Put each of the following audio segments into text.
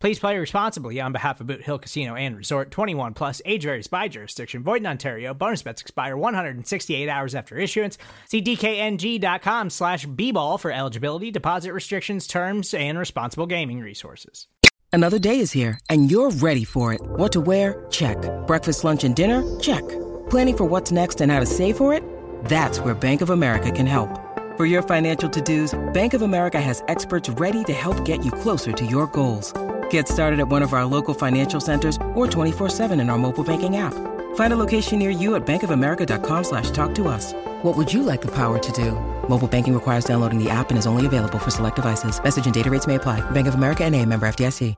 Please play responsibly on behalf of Boot Hill Casino and Resort. 21 plus, age varies by jurisdiction, void in Ontario. Bonus bets expire 168 hours after issuance. See DKNG.com/bball for eligibility, deposit restrictions, terms, and responsible gaming resources. Another day is here, and you're ready for it. What to wear? Check. Breakfast, lunch, and dinner? Check. Planning for what's next and how to save for it? That's where Bank of America can help. For your financial to-dos, Bank of America has experts ready to help get you closer to your goals. Get started at one of our local financial centers or 24/7 in our mobile banking app. Find a location near you at bankofamerica.com/talktous. What would you like the power to do? Mobile banking requires downloading the app and is only available for select devices. Message and data rates may apply. Bank of America NA, member FDIC.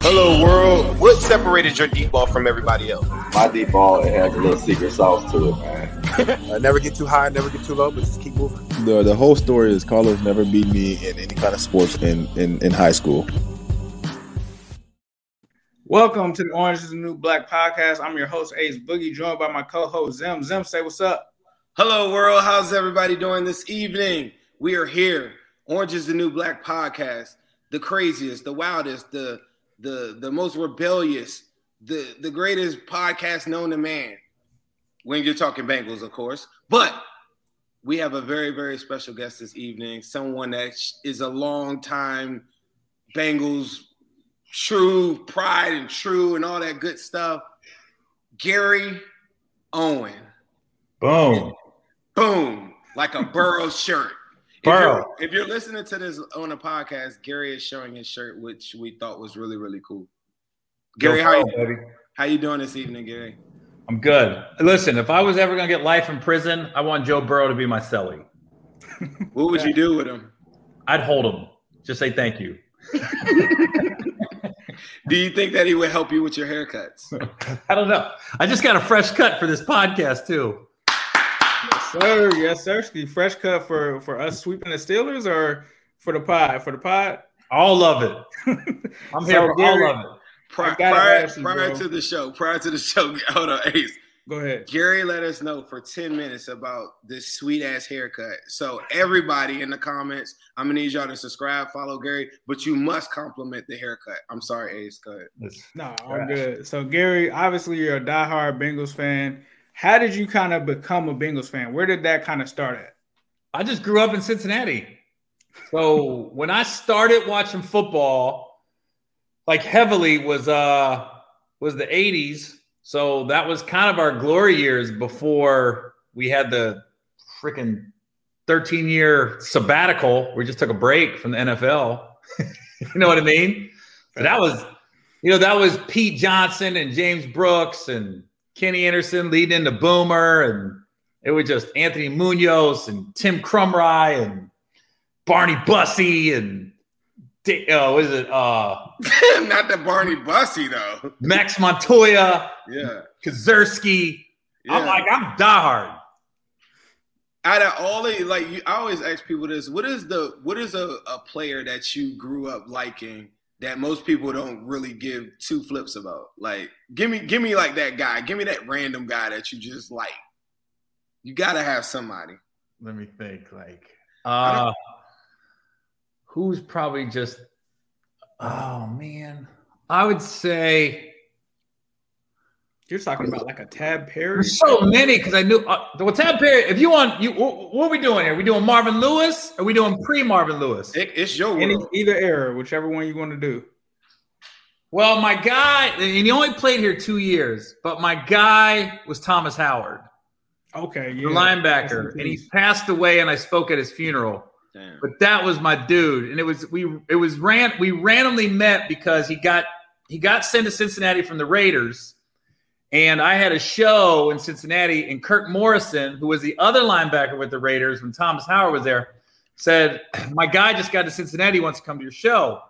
Hello, world. What separated your deep ball from everybody else? My deep ball, it has a little secret sauce to it, man. I never get too high, never get too low, but just keep moving. The whole story is Carlos never beat me in any kind of sports in high school. Welcome to the Orange is the New Black Podcast. I'm your host, Ace Boogie, joined by my co-host, Zim. Zim, say what's up. Hello, world. How's everybody doing this evening? We are here. Orange is the New Black Podcast. The craziest, the wildest, the most rebellious, the greatest podcast known to man. When you're talking Bengals, of course. But we have a very, very special guest this evening, someone that is a long-time Bengals true, pride and true, and all that good stuff. Gary Owen. Boom. Boom. Like a Burrow shirt. Burrow. If you're listening to this on a podcast, Gary is showing his shirt, which we thought was really, really cool. Gary, how you doing this evening, Gary? I'm good. Listen, if I was ever going to get life in prison, I want Joe Burrow to be my cellie. What would you do with him? I'd hold him. Just say thank you. Do you think that he would help you with your haircuts? I don't know. I just got a fresh cut for this podcast, too. Yes, sir. Yes, sir. Fresh cut for us sweeping the Steelers or for the pod? For the pod? All of it. I'm here for all of it. Prior to the show, hold on, Ace. Go ahead. Gary let us know for 10 minutes about this sweet-ass haircut. So everybody in the comments, I'm going to need y'all to subscribe, follow Gary, but you must compliment the haircut. I'm sorry, Ace. Go ahead. No, I'm good. So, Gary, obviously you're a diehard Bengals fan. How did you kind of become a Bengals fan? Where did that kind of start at? I just grew up in Cincinnati. So when I started watching football – like heavily was the 80s. So that was kind of our glory years before we had the freaking 13-year sabbatical. We just took a break from the NFL. You know what I mean? So that was Pete Johnson and James Brooks and Kenny Anderson leading into Boomer. And it was just Anthony Munoz and Tim Crumry and Barney Bussey and not the Barney Bussey though. Max Montoya, yeah, Kazurski. Yeah. I'm diehard. Out of all the I always ask people this: what is a player that you grew up liking that most people don't really give two flips about? Like, give me like that guy. Give me that random guy that you just like. You gotta have somebody. Let me think. Who's probably just – oh, man. I would say – you're talking about like a Tab Perry? There's so many because I knew Tab Perry, if you want – what are we doing here? Are we doing Marvin Lewis or are we doing pre-Marvin Lewis? It's your world. Either era, whichever one you want to do. Well, my guy – and he only played here 2 years, but my guy was Thomas Howard. Okay, yeah. The linebacker, and he passed away, and I spoke at his funeral. Damn. But that was my dude, and we randomly met because he got sent to Cincinnati from the Raiders, and I had a show in Cincinnati, and Kirk Morrison, who was the other linebacker with the Raiders when Thomas Howard was there, said, "My guy just got to Cincinnati, wants to come to your show."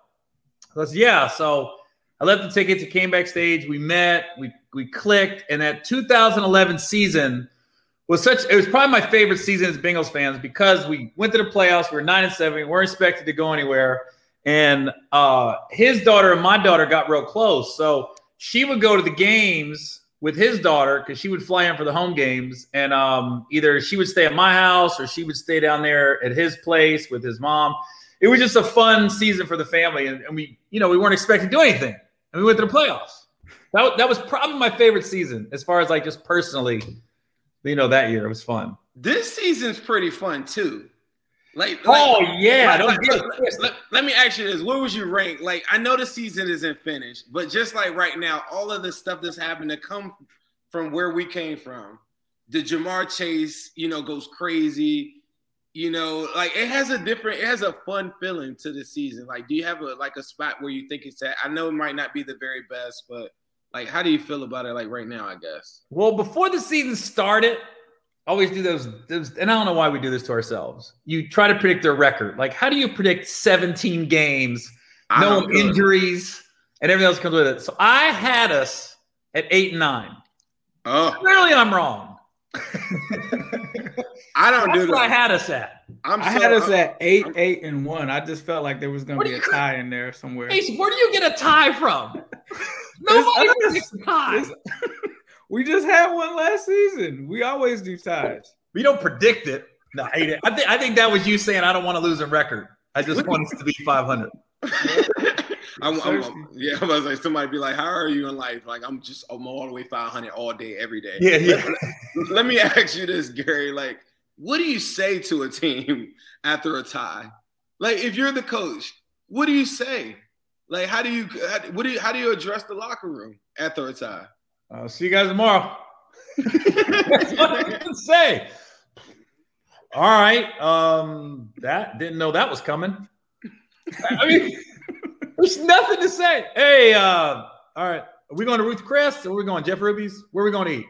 I said, "Yeah." So I left the tickets. He came backstage. We met. We clicked, and that 2011 season. It was probably my favorite season as Bengals fans because we went to the playoffs. We were 9-7. We weren't expected to go anywhere. And his daughter and my daughter got real close. So she would go to the games with his daughter because she would fly in for the home games. And either she would stay at my house or she would stay down there at his place with his mom. It was just a fun season for the family. And we weren't expected to do anything. And we went to the playoffs. That was probably my favorite season as far as like just personally. That year it was fun. This season's pretty fun too. Let me ask you this: where would you rank? Like, I know the season isn't finished, but just like right now, all of the stuff that's happened to come from where we came from. The Jamar Chase, goes crazy. It has a fun feeling to the season. Like, do you have a spot where you think it's at? I know it might not be the very best, but. Like, how do you feel about it, like, right now, I guess? Well, before the season started, I always do those – and I don't know why we do this to ourselves. You try to predict their record. Like, how do you predict 17 games, no injuries, and everything else comes with it? So I had us at 8-9. Oh. Clearly I'm wrong. I don't do that. That's what I had us at. I had us at 8-1. I just felt like there was going to be a tie in there somewhere. Ace, where do you get a tie from? Nobody gets a tie. We just had one last season. We always do ties. We don't predict it. No, I think that was you saying I don't want to lose a record. I just want us to be 500. I was like, somebody be like, "How are you in life?" Like, I'm all the way 500 all day, every day. Yeah. Let me ask you this, Gary. Like, what do you say to a team after a tie? Like, if you're the coach, what do you say? Like, how do you address the locker room after a tie? I'll see you guys tomorrow. That's what I can say. All right, that didn't know that was coming. I mean, there's nothing to say. Hey, all right, are we going to Ruth's Chris? Or are we going Jeff Ruby's? Where are we going to eat?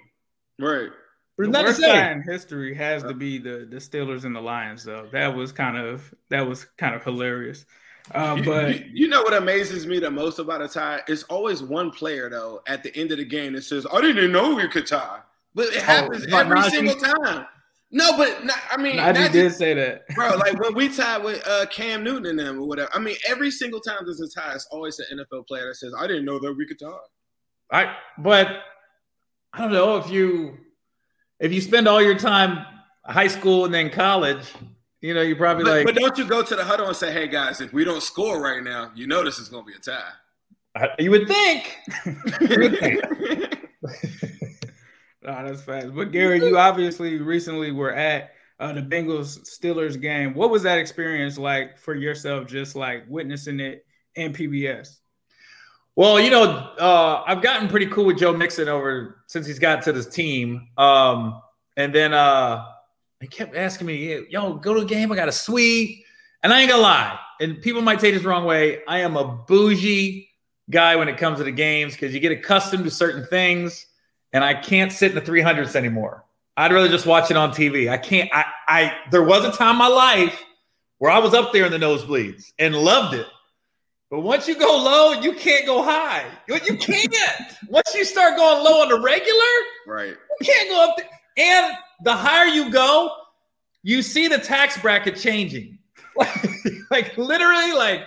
Right. The worst tie in history has to be the Steelers and the Lions, though. That was kind of hilarious. But you know what amazes me the most about a tie? It's always one player though at the end of the game that says, "I didn't know we could tie," but it happens every single time. No, but not, I mean, Najee did say that, bro. Like when we tied with Cam Newton and them or whatever. I mean, every single time there's a tie, it's always an NFL player that says, "I didn't know that we could tie." But I don't know if you. If you spend all your time high school and then college, you probably But don't you go to the huddle and say, "Hey guys, if we don't score right now, this is going to be a tie." You would think. No, that's fast. But Gary, you obviously recently were at the Bengals-Steelers game. What was that experience like for yourself, just like witnessing it in PBS? Well, I've gotten pretty cool with Joe Mixon since he's got to this team. And then he kept asking me, "Yo, go to a game. I got a suite." And I ain't going to lie. And people might take this the wrong way. I am a bougie guy when it comes to the games because you get accustomed to certain things. And I can't sit in the 300s anymore. I'd rather just watch it on TV. I can't. There was a time in my life where I was up there in the nosebleeds and loved it. But once you go low, you can't go high. You can't. Once you start going low on the regular, right? You can't go up there. And the higher you go, you see the tax bracket changing. Like literally, like,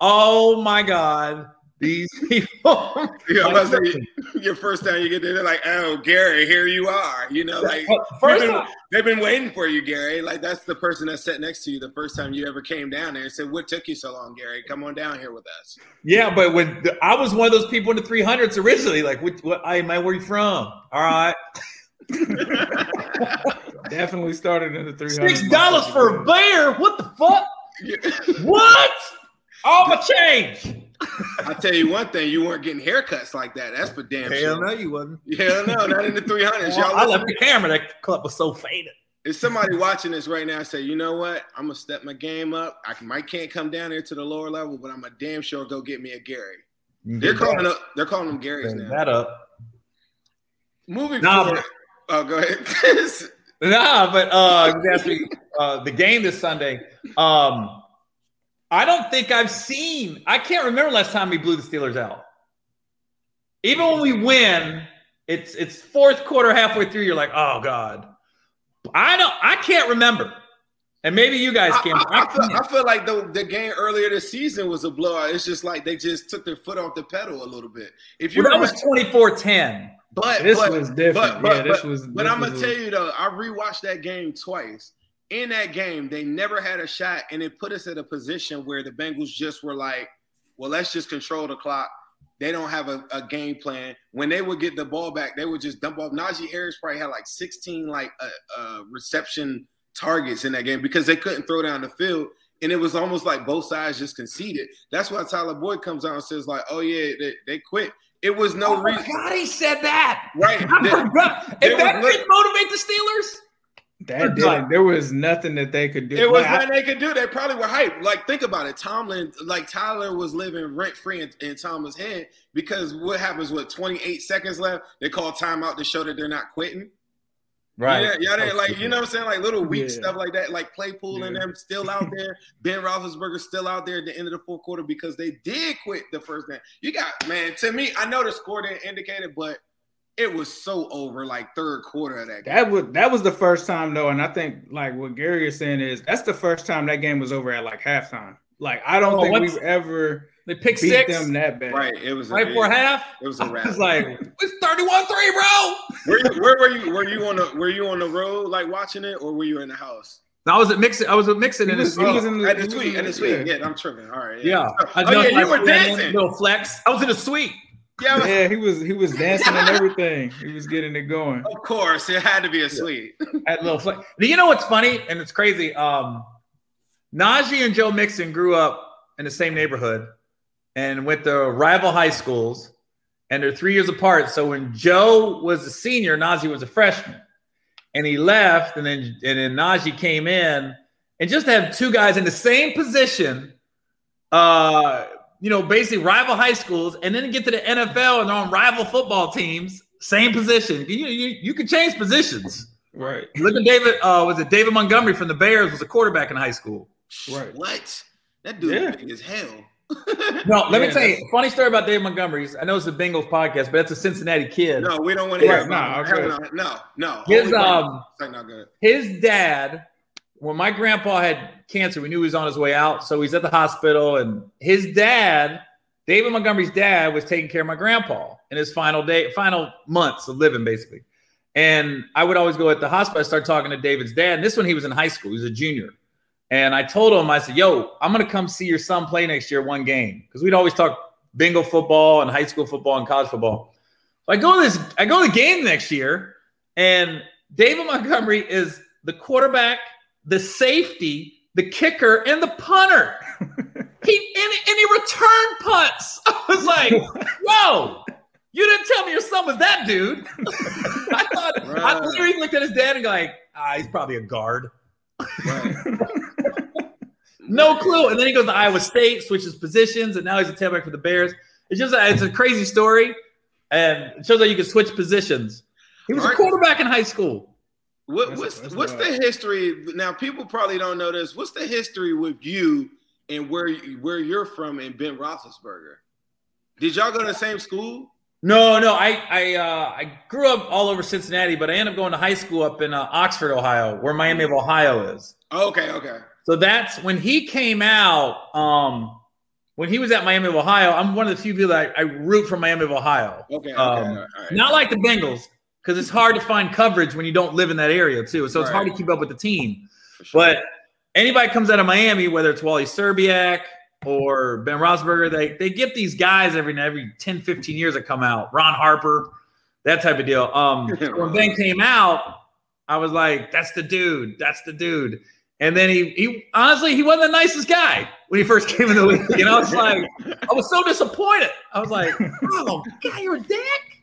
oh my God, these people. Your first time you get there, they're like, "Oh, Gary, here you are." They've been waiting for you, Gary. Like, that's the person that sat next to you the first time you ever came down there and said, "What took you so long, Gary? Come on down here with us." Yeah, but I was one of those people in the 300s originally. Like, what hey, man, where you from? All right. Definitely started in the 300s. $6 for a beer? What the fuck? What? All my change. I'll tell you one thing, you weren't getting haircuts like that. That's for damn sure. Hell no, you wasn't. Hell no, not in the 300s. Y'all I left the camera. That clip was so faded. If somebody watching this right now say, you know what, I'm going to step my game up. I might can't come down here to the lower level, but I'm going to damn sure go get me a Gary. They're calling them Garys now. That up. Moving forward. Oh, go ahead. The game this Sunday. I don't think I've seen – I can't remember last time we blew the Steelers out. Even when we win, it's fourth quarter, halfway through, you're like, oh, God. I can't remember. And maybe you guys can. I feel like the game earlier this season was a blowout. It's just like they just took their foot off the pedal a little bit. If you remember, that was 24-10. But this was different. But I'm going to tell you, though, I rewatched that game twice. In that game, they never had a shot, and it put us at a position where the Bengals just were like, well, let's just control the clock. They don't have a game plan. When they would get the ball back, they would just dump off. Najee Harris probably had like 16 reception targets in that game because they couldn't throw down the field, and it was almost like both sides just conceded. That's why Tyler Boyd comes out and says like, oh, yeah, they quit. It was no reason. Oh, my God, he said that. Right. Didn't motivate the Steelers? That didn't. There was nothing that they could do. It was nothing they could do. They probably were hyped. Like, think about it. Tyler was living rent-free in Tomlin's head because what happens with 28 seconds left? They call timeout to show that they're not quitting. Right. Yeah, they like, you know what I'm saying? Like, little weak stuff like that. Like, Claypool and them still out there. Ben Roethlisberger still out there at the end of the fourth quarter because they did quit the first game. You got, man, to me, I know the score didn't indicate it, but it was so over, like, third quarter of that game. That was the first time, though, and I think, like, what Gary is saying is that's the first time that game was over at, like, halftime. Like, I don't think we've ever beat them that bad. Right, it was right for half. It was a wrap. It's like it's 31-3, bro. Were you on the road, like, watching it, or were you in the house? No, I was at Mixon. He was in the suite. In the suite. Yeah, I'm tripping. All right. Yeah. You were dancing. Little flex. I was in the suite. Yeah, he was dancing and everything. He was getting it going. Of course, it had to be a sweet. That little flick. You know what's funny and it's crazy? Najee and Joe Mixon grew up in the same neighborhood and went to rival high schools, and they're 3 years apart. So when Joe was a senior, Najee was a freshman, and he left, and then Najee came in, and just to have two guys in the same position. You know, basically rival high schools, and then get to the NFL and they're on rival football teams, same position. You can change positions. Right. Look at David, David Montgomery from the Bears was a quarterback in high school. Right. What? That dude is big as hell. No, let me tell you, funny story about David Montgomery's. I know it's the Bengals podcast, but that's a Cincinnati kid. No, we don't want to hear about him. No. His dad, when my grandpa had cancer, we knew he was on his way out. So he's at the hospital, and his dad, David Montgomery's dad, was taking care of my grandpa in his final months of living, basically. And I would always go at the hospital. I started talking to David's dad. And this one, he was in high school. He was a junior. And I told him, I said, yo, I'm going to come see your son play next year one game. Because we'd always talk Bengal football and high school football and college football. So I go to the game next year, and David Montgomery is the quarterback, the safety, the kicker, and the punter. He return punts. I was like, whoa, you didn't tell me your son was that dude. I thought, right. I literally looked at his dad and go like, he's probably a guard. Right. No clue. And then he goes to Iowa State, switches positions, and now he's a tailback for the Bears. It's a crazy story. And it shows that you can switch positions. He was a quarterback in high school. What's the history? Now, people probably don't know this. What's the history with you and where you're from and Ben Roethlisberger? Did y'all go to the same school? No. I grew up all over Cincinnati, but I ended up going to high school up in Oxford, Ohio, where Miami of Ohio is. Okay. So that's when he came out. When he was at Miami of Ohio, I'm one of the few people that I root for Miami of Ohio. Okay. All right. Not like the Bengals. Because it's hard to find coverage when you don't live in that area, too. So it's hard to keep up with the team. Sure. But anybody comes out of Miami, whether it's Wally Szczerbiak or Ben Roethlisberger, they get these guys every 10, 15 years that come out. Ron Harper, that type of deal. When Ben came out, I was like, that's the dude. And then he honestly, he wasn't the nicest guy when he first came in the league. You know, it's like, I was so disappointed. I was like, oh, God, you're a dick?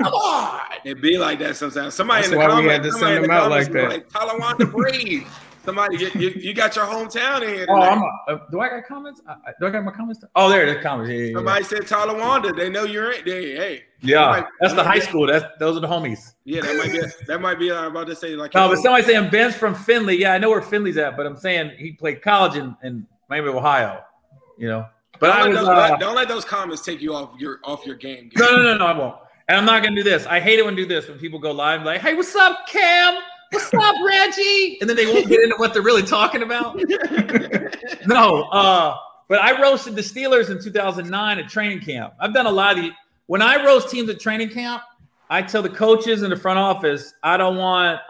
Come on. It be like that sometimes. Somebody had to send him out like that. Like, Talawanda, breathe. Somebody, you got your hometown in here. Oh, do I got comments? Do I got my comments? Oh, there the comments. Yeah, somebody said Talawanda. They know you're in. Hey. Yeah, that's the high school. Those are the homies. Yeah, that might be. I'm about to say like. No, but somebody saying Ben's from Findlay. Yeah, I know where Findlay's at, but I'm saying he played college in Miami of Ohio. You know, but don't let those comments take you off your game. No, I won't. And I'm not gonna do this. I hate it when people go live like, "Hey, what's up, Cam? What's up, Reggie?" And then they won't get into what they're really talking about. But I roasted the Steelers in 2009 at training camp. I've done a lot of these. When I roast teams at training camp, I tell the coaches in the front office, I don't want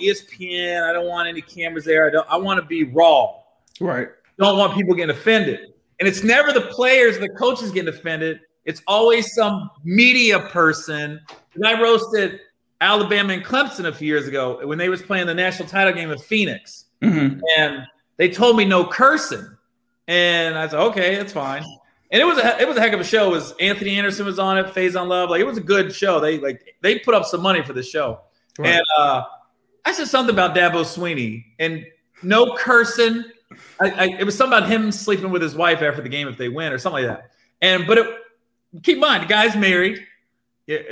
ESPN. I don't want any cameras there. I want to be raw. Right. Don't want people getting offended. And it's never the players, the coaches getting offended. It's always some media person. And I roasted Alabama and Clemson a few years ago when they was playing the national title game of Phoenix. Mm-hmm. And they told me no cursing. And I said, okay, that's fine. And it was a heck of a show. It was Anthony Anderson was on it, Faison Love. Like, it was a good show. They put up some money for the show. Right. And I said something about Dabo Sweeney and no cursing. It was something about him sleeping with his wife after the game if they win or something like that. Keep in mind, the guy's married.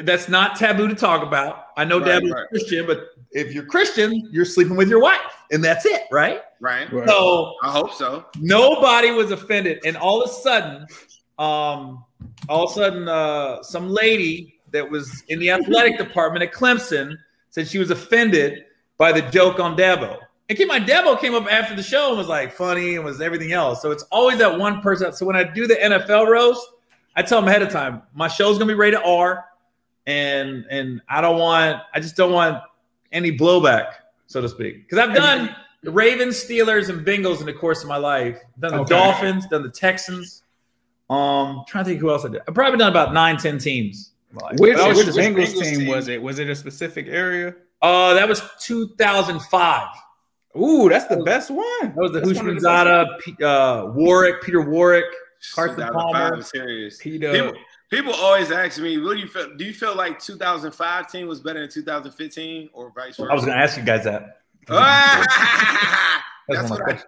That's not taboo to talk about. I know Dabo's Christian, but if you're Christian, you're sleeping with your wife, and that's it, right? Right. So I hope so. Nobody was offended, and all of a sudden, some lady that was in the athletic department at Clemson said she was offended by the joke on Dabo. And keep in mind, Dabo came up after the show and was like funny and was everything else. So it's always that one person. So when I do the NFL roast, I tell them ahead of time, my show's gonna be rated R. And I just don't want any blowback, so to speak. Because I've done the Ravens, Steelers, and Bengals in the course of my life. Done the Dolphins, done the Texans. Trying to think who else I did. I've probably done about 9-10 teams. Which Bengals team was it? Was it a specific area? That was 2005. Ooh, that's the best one. That was the Houshmandzadeh, Peter Warwick, Carson Palmer. People always ask me, do you feel like 2005 team was better than 2015 or vice versa? I was going to ask you guys that. That's what I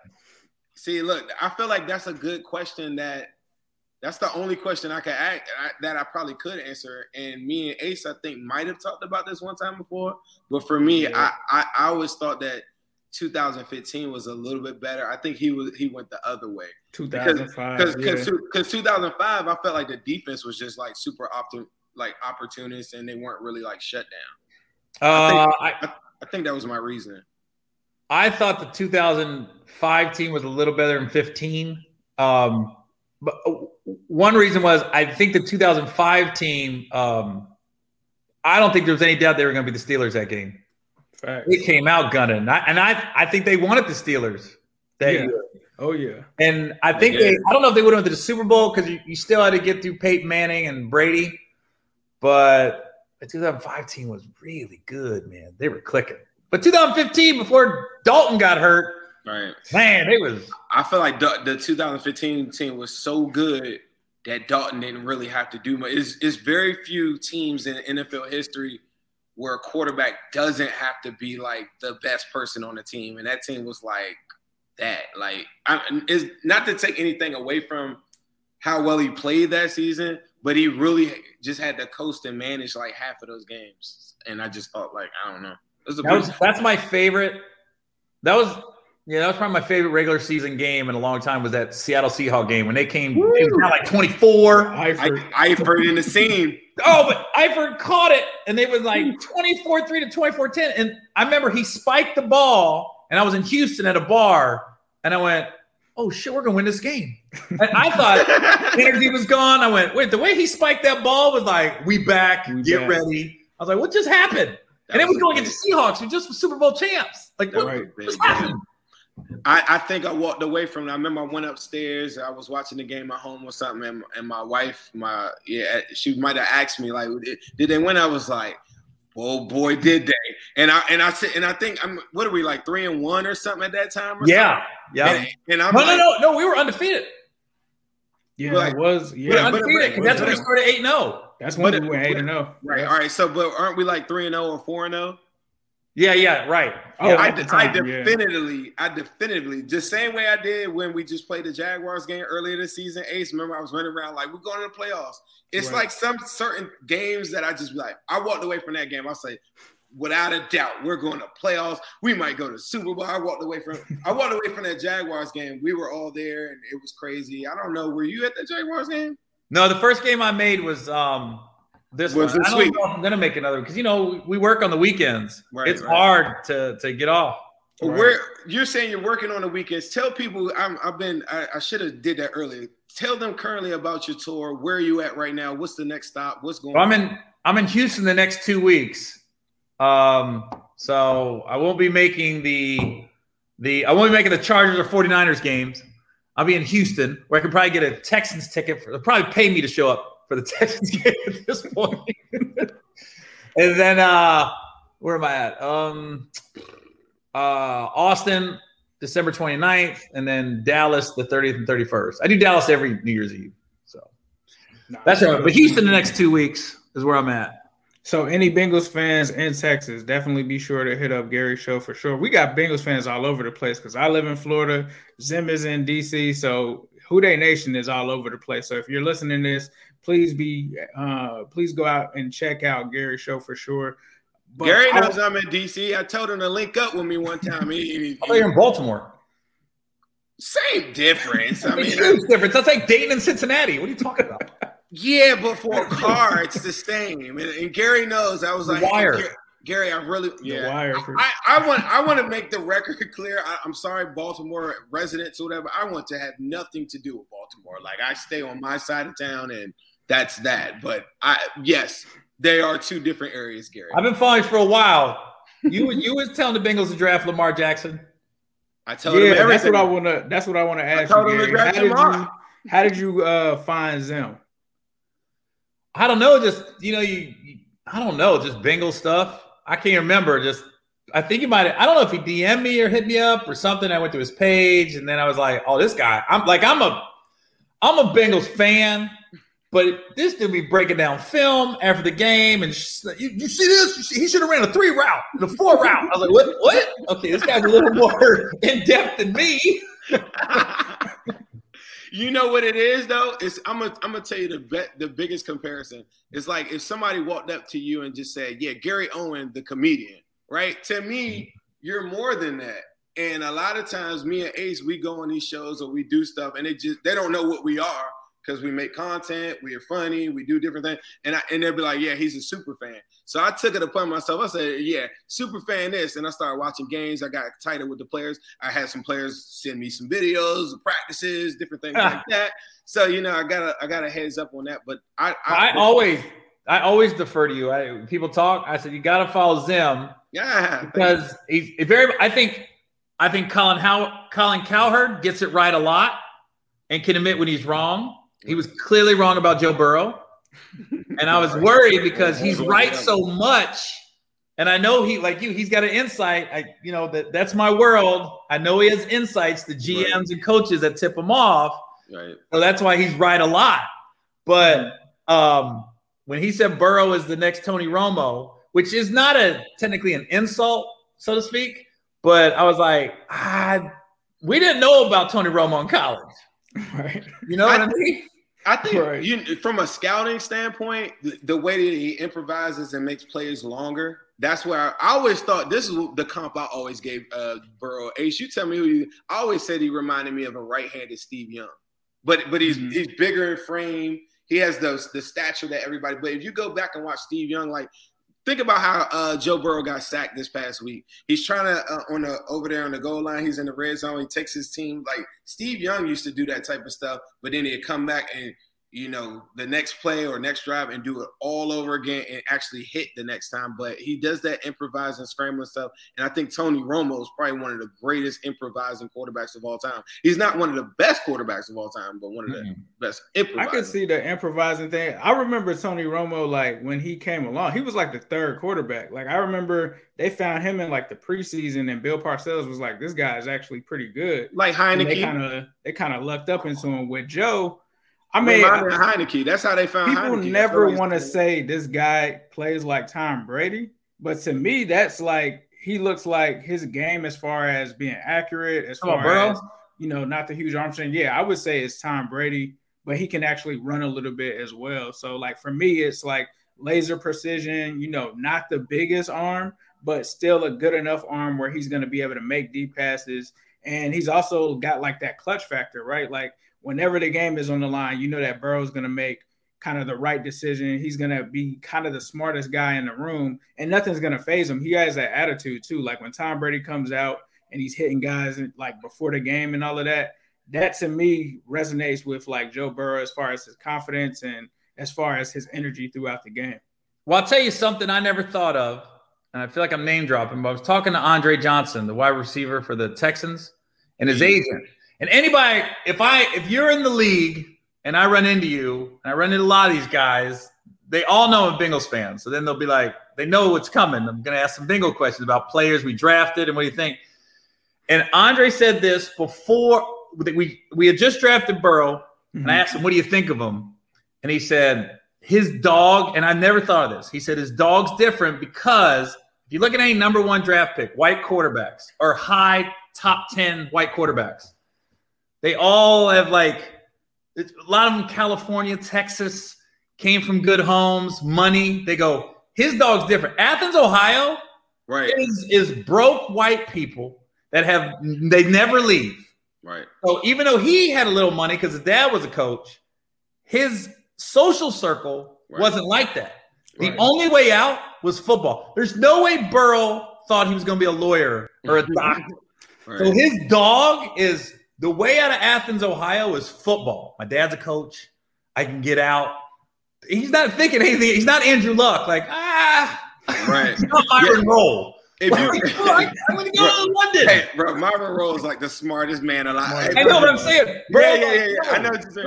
see. Look, I feel like that's a good question. That's the only question I could ask that I probably could answer. And me and Ace, I think, might have talked about this one time before. But for me, yeah. I always thought that 2015 was a little bit better. I think he went the other way. 2005, because 2005, I felt like the defense was just like super opportunists, and they weren't really like shut down. I think that was my reason. I thought the 2005 team was a little better than 15. But one reason was I think the 2005 team. I don't think there was any doubt they were going to be the Steelers that game. Right. They came out gunning, and I think they wanted the Steelers that year. Oh, yeah. And I think I don't know if they would have went to the Super Bowl because you still had to get through Peyton Manning and Brady. But the 2005 team was really good, man. They were clicking. But 2015, before Dalton got hurt, right? Man, they was. I feel like the 2015 team was so good that Dalton didn't really have to do much. It's very few teams in NFL history where a quarterback doesn't have to be like the best person on the team, and that team was like that. Like, it's not to take anything away from how well he played that season, but he really just had to coast and manage like half of those games. And I just thought, like, I don't know. That's my favorite. That was probably my favorite regular season game in a long time. Was that Seattle Seahawks game when they came? Woo! It was not like 24. Eifert in the scene. Oh, but Eifert caught it, and they was like 24-3 to 24-10. And I remember he spiked the ball, and I was in Houston at a bar, and I went, oh, shit, we're going to win this game. And I thought energy was gone. I went, wait, the way he spiked that ball was like, we back, get ready. I was like, what just happened? And it was going against the Seahawks, who just were Super Bowl champs. Like, what happened? I think I walked away from it. I remember I went upstairs. I was watching the game at home or something, and my wife, she might have asked me, like, did they win? I was like, Oh boy, did they! And I think what are we, like 3-1 or something at that time? Or yeah. And I'm no. We were undefeated. Yeah, like, it was. Yeah, we're undefeated because that's when we started 8-0. That's when we went 8-0. Right. All right. So, but aren't we like 3-0 or 4-0? Yeah. Right. Oh, yeah, I definitively, just same way I did when we just played the Jaguars game earlier this season. Ace, remember I was running around like, we're going to the playoffs. It's right. Like some certain games that I just like, I walked away from that game. I'll say, without a doubt, we're going to playoffs. We might go to Super Bowl. I walked away from that Jaguars game. We were all there and it was crazy. I don't know. Were you at that Jaguars game? No, the first game I made was this one. I don't know if I'm going to make another because, we work on the weekends. Right, it's hard to get off. Right. You're saying you're working on the weekends. Tell people I should have did that earlier. Tell them currently about your tour. Where are you at right now? What's the next stop? What's going on? I'm in Houston the next 2 weeks. So I won't be making the Chargers or 49ers games. I'll be in Houston, where I can probably get a Texans ticket. They'll probably pay me to show up for the Texans game at this point. And then where am I at? Austin, December 29th, and then Dallas the 30th and 31st. I do Dallas every New Year's Eve. So that's it. But Houston the next 2 weeks is where I'm at. So any Bengals fans in Texas, definitely be sure to hit up Gary's show for sure. We got Bengals fans all over the place because I live in Florida. Zim is in D.C., so Houday Nation is all over the place. So if you're listening to this, please go out and check out Gary's show for sure. But Gary knows I'm in D.C. I told him to link up with me one time. I thought you were in Baltimore. Same difference. Huge difference. That's like Dayton and Cincinnati. What are you talking about? Yeah, but for a car, it's the same. And Gary knows. I was like, Wire. Hey, Gary, I really – yeah. Wire. I want to make the record clear. I'm sorry, Baltimore residents or whatever. I want to have nothing to do with Baltimore. Like, I stay on my side of town, and that's that. But, yes, they are two different areas, Gary. I've been following for a while. You was telling the Bengals to draft Lamar Jackson. I told him everything. That's what I want to ask you, Gary. How did you find Zim? I don't know, just, just Bengals stuff. I can't remember. I think he might have, I don't know if he DM'd me or hit me up or something. I went to his page and then I was like, oh, this guy, I'm a Bengals fan, but this dude be breaking down film after the game. And you see this? He should have ran a 3 route, the 4 route. I was like, what? Okay, this guy's a little more in depth than me. You know what it is, though? I'm gonna tell you the biggest comparison. It's like if somebody walked up to you and just said, yeah, Gary Owen, the comedian, right? To me, you're more than that. And a lot of times me and Ace, we go on these shows or we do stuff, and they don't know what we are because we make content, we are funny, we do different things. And they'll be like, yeah, he's a super fan. So I took it upon myself. I said, yeah, super fan this. And I started watching games. I got tighter with the players. I had some players send me some videos, practices, different things like that. So, I got a heads up on that. But I always defer to you. When people talk, I said, you got to follow Zim. Yeah. Because he's very – I think Colin Cowherd gets it right a lot and can admit when he's wrong. He was clearly wrong about Joe Burrow. And I was worried because he's right so much. And I know he, like you, he's got an insight. That's my world. I know he has insights, the GMs right. and coaches that tip him off. Right. So that's why he's right a lot. But when he said Burrow is the next Tony Romo, which is not technically an insult, so to speak. But I was like, we didn't know about Tony Romo in college. Right. You know what I mean? I think right. From a scouting standpoint, the way that he improvises and makes plays longer, that's where I always thought this is the comp I always gave Burrow. Ace, you tell me I always said he reminded me of a right-handed Steve Young. But he's bigger in frame. He has the stature that everybody – but if you go back and watch Steve Young, like think about how Joe Burrow got sacked this past week. He's trying to over there on the goal line. He's in the red zone. He takes his team. Like Steve Young used to do that type of stuff, but then he'd come back and you know, the next play or next drive and do it all over again and actually hit the next time. But he does that improvising, scrambling stuff. And I think Tony Romo is probably one of the greatest improvising quarterbacks of all time. He's not one of the best quarterbacks of all time, but one of the best improvisers. I could see the improvising thing. I remember Tony Romo, like, when he came along, he was like the third quarterback. Like, I remember they found him in, like, the preseason, and Bill Parcells was like, this guy is actually pretty good. Like Heineke. They kind of lucked up into him with Joe. I mean, Heineke. That's how they found people Heineke. People never want to say this guy plays like Tom Brady, but to me, that's like he looks like his game as far as being accurate, as far as, you know, not the huge arm strength. Yeah, I would say it's Tom Brady, but he can actually run a little bit as well. So, like, for me, it's like laser precision. You know, not the biggest arm, but still a good enough arm where he's going to be able to make deep passes, and he's also got like that clutch factor, right? Like, whenever the game is on the line, you know that Burrow's going to make kind of the right decision. He's going to be kind of the smartest guy in the room, and nothing's going to phase him. He has that attitude, too. Like, when Tom Brady comes out and he's hitting guys, like, before the game and all of that, that to me resonates with, like, Joe Burrow as far as his confidence and as far as his energy throughout the game. Well, I'll tell you something I never thought of, and I feel like I'm name-dropping, but I was talking to Andre Johnson, the wide receiver for the Texans, and his agent. And anybody, if you're in the league and I run into you, and I run into a lot of these guys, they all know I'm Bengals fans. So then they'll be like, they know what's coming. I'm going to ask some Bengal questions about players we drafted and what do you think. And Andre said this before we had just drafted Burrow, and I asked him, what do you think of him? And he said, his dog, and I never thought of this. He said his dog's different because if you look at any number one draft pick, white quarterbacks or high top 10 white quarterbacks, they all have, like, a lot of them, California, Texas, came from good homes, money. They go, his dog's different. Athens, Ohio, right, is broke white people that they never leave. Right. So even though he had a little money because his dad was a coach, his social circle wasn't like that. Right. The only way out was football. There's no way Burrow thought he was going to be a lawyer or a doctor. Right. So his dog is... The way out of Athens, Ohio is football. My dad's a coach. I can get out. He's not thinking anything. He's not Andrew Luck. Like, Right. He's not Myron Roll. I'm going to go to London. Hey, bro, Myron Roll is like the smartest man alive. I know what I'm saying. Bro, yeah. I know what you're saying.